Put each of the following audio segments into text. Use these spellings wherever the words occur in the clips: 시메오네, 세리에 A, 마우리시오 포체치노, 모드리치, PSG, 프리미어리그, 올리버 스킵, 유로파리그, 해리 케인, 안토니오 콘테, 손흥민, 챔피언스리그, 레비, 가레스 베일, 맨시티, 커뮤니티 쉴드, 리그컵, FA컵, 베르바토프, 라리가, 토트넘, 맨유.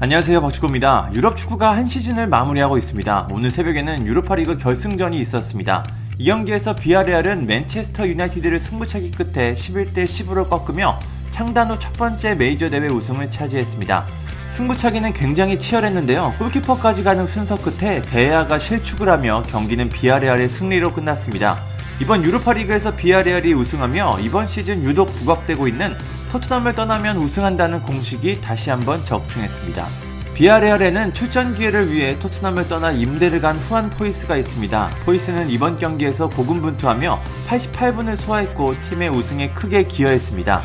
안녕하세요, 박축구입니다. 유럽 축구가 한 시즌을 마무리하고 있습니다. 오늘 새벽에는 유로파리그 결승전이 있었습니다. 이 경기에서 비아레알은 맨체스터 유나이티드를 승부차기 끝에 11대 10으로 꺾으며 창단 후 첫 번째 메이저 대회 우승을 차지했습니다. 승부차기는 굉장히 치열했는데요. 골키퍼까지 가는 순서 끝에 데아가 실축을 하며 경기는 비아레알의 승리로 끝났습니다. 이번 유로파리그에서 비아레알이 우승하며 이번 시즌 유독 부각되고 있는 토트넘을 떠나면 우승한다는 공식이 다시 한번 적중했습니다. 비아레알에는 출전 기회를 위해 토트넘을 떠나 임대를 간 후안 포이스가 있습니다. 포이스는 이번 경기에서 고군분투하며 88분을 소화했고 팀의 우승에 크게 기여했습니다.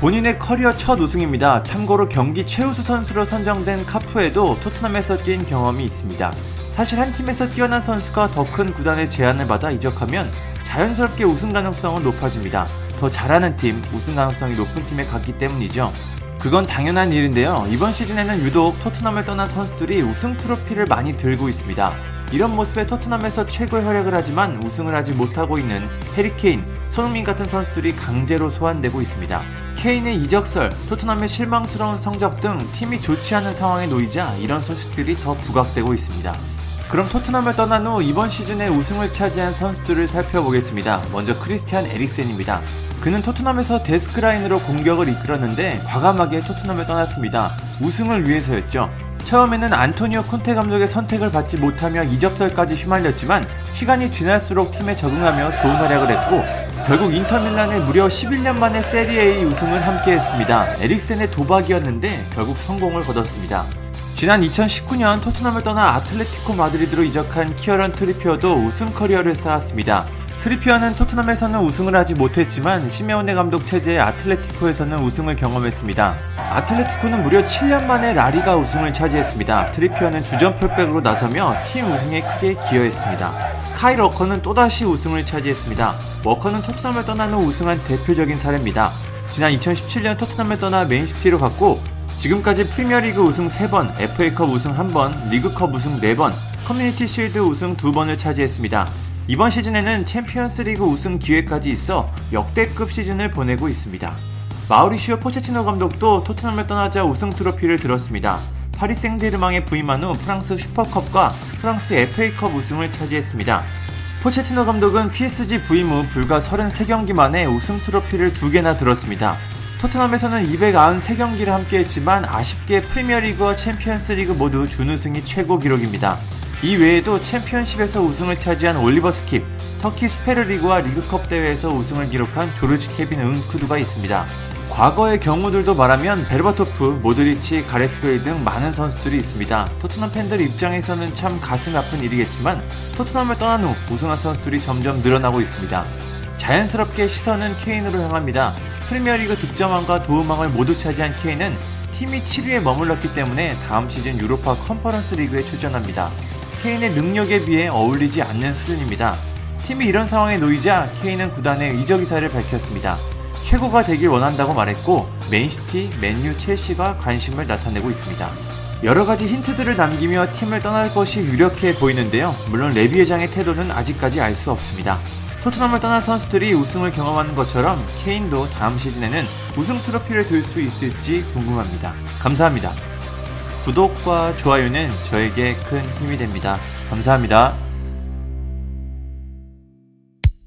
본인의 커리어 첫 우승입니다. 참고로 경기 최우수 선수로 선정된 카푸에도 토트넘에서 뛴 경험이 있습니다. 사실 한 팀에서 뛰어난 선수가 더 큰 구단의 제안을 받아 이적하면 자연스럽게 우승 가능성은 높아집니다. 더 잘하는 팀, 우승 가능성이 높은 팀에 갔기 때문이죠. 그건 당연한 일인데요. 이번 시즌에는 유독 토트넘을 떠난 선수들이 우승 트로피를 많이 들고 있습니다. 이런 모습에 토트넘에서 최고의 활약을 하지만 우승을 하지 못하고 있는 해리 케인, 손흥민 같은 선수들이 강제로 소환되고 있습니다. 케인의 이적설, 토트넘의 실망스러운 성적 등 팀이 좋지 않은 상황에 놓이자 이런 소식들이 더 부각되고 있습니다. 그럼 토트넘을 떠난 후 이번 시즌에 우승을 차지한 선수들을 살펴보겠습니다. 먼저 크리스티안 에릭센입니다. 그는 토트넘에서 데스크라인으로 공격을 이끌었는데 과감하게 토트넘을 떠났습니다. 우승을 위해서였죠. 처음에는 안토니오 콘테 감독의 선택을 받지 못하며 이적설까지 휘말렸지만 시간이 지날수록 팀에 적응하며 좋은 활약을 했고 결국 인터밀란에 무려 11년 만에 세리에 A 우승을 함께했습니다. 에릭센의 도박이었는데 결국 성공을 거뒀습니다. 지난 2019년 토트넘을 떠나 아틀레티코 마드리드로 이적한 키어런 트리피어도 우승 커리어를 쌓았습니다. 트리피어는 토트넘에서는 우승을 하지 못했지만 시메오네 감독 체제의 아틀레티코에서는 우승을 경험했습니다. 아틀레티코는 무려 7년 만에 라리가 우승을 차지했습니다. 트리피어는 주전 풀백으로 나서며 팀 우승에 크게 기여했습니다. 카일 워커는 또다시 우승을 차지했습니다. 워커는 토트넘을 떠난 후 우승한 대표적인 사례입니다. 지난 2017년 토트넘을 떠나 맨시티로 갔고 지금까지 프리미어리그 우승 3번, FA컵 우승 1번, 리그컵 우승 4번, 커뮤니티 쉴드 우승 2번을 차지했습니다. 이번 시즌에는 챔피언스리그 우승 기회까지 있어 역대급 시즌을 보내고 있습니다. 마우리시오 포체치노 감독도 토트넘을 떠나자 우승 트로피를 들었습니다. 파리 생제르맹에 부임한 후 프랑스 슈퍼컵과 프랑스 FA컵 우승을 차지했습니다. 포체티노 감독은 PSG 부임 후 불과 33경기 만에 우승 트로피를 2개나 들었습니다. 토트넘에서는 293경기를 함께했지만 아쉽게 프리미어리그와 챔피언스리그 모두 준우승이 최고 기록입니다. 이 외에도 챔피언십에서 우승을 차지한 올리버 스킵, 터키 수페르리그와 리그컵 대회에서 우승을 기록한 조르지 케빈 은쿠두가 있습니다. 과거의 경우들도 말하면 베르바토프, 모드리치, 가레스 베일 등 많은 선수들이 있습니다. 토트넘 팬들 입장에서는 참 가슴 아픈 일이겠지만 토트넘을 떠난 후 우승한 선수들이 점점 늘어나고 있습니다. 자연스럽게 시선은 케인으로 향합니다. 프리미어리그 득점왕과 도움왕을 모두 차지한 케인은 팀이 7위에 머물렀기 때문에 다음 시즌 유로파 컨퍼런스 리그에 출전합니다. 케인의 능력에 비해 어울리지 않는 수준입니다. 팀이 이런 상황에 놓이자 케인은 구단에 이적 의사를 밝혔습니다. 최고가 되길 원한다고 말했고 맨시티, 맨유, 첼시가 관심을 나타내고 있습니다. 여러가지 힌트들을 남기며 팀을 떠날 것이 유력해 보이는데요. 물론 레비 회장의 태도는 아직까지 알 수 없습니다. 토트넘을 떠난 선수들이 우승을 경험하는 것처럼 케인도 다음 시즌에는 우승 트로피를 들 수 있을지 궁금합니다. 감사합니다. 구독과 좋아요는 저에게 큰 힘이 됩니다. 감사합니다.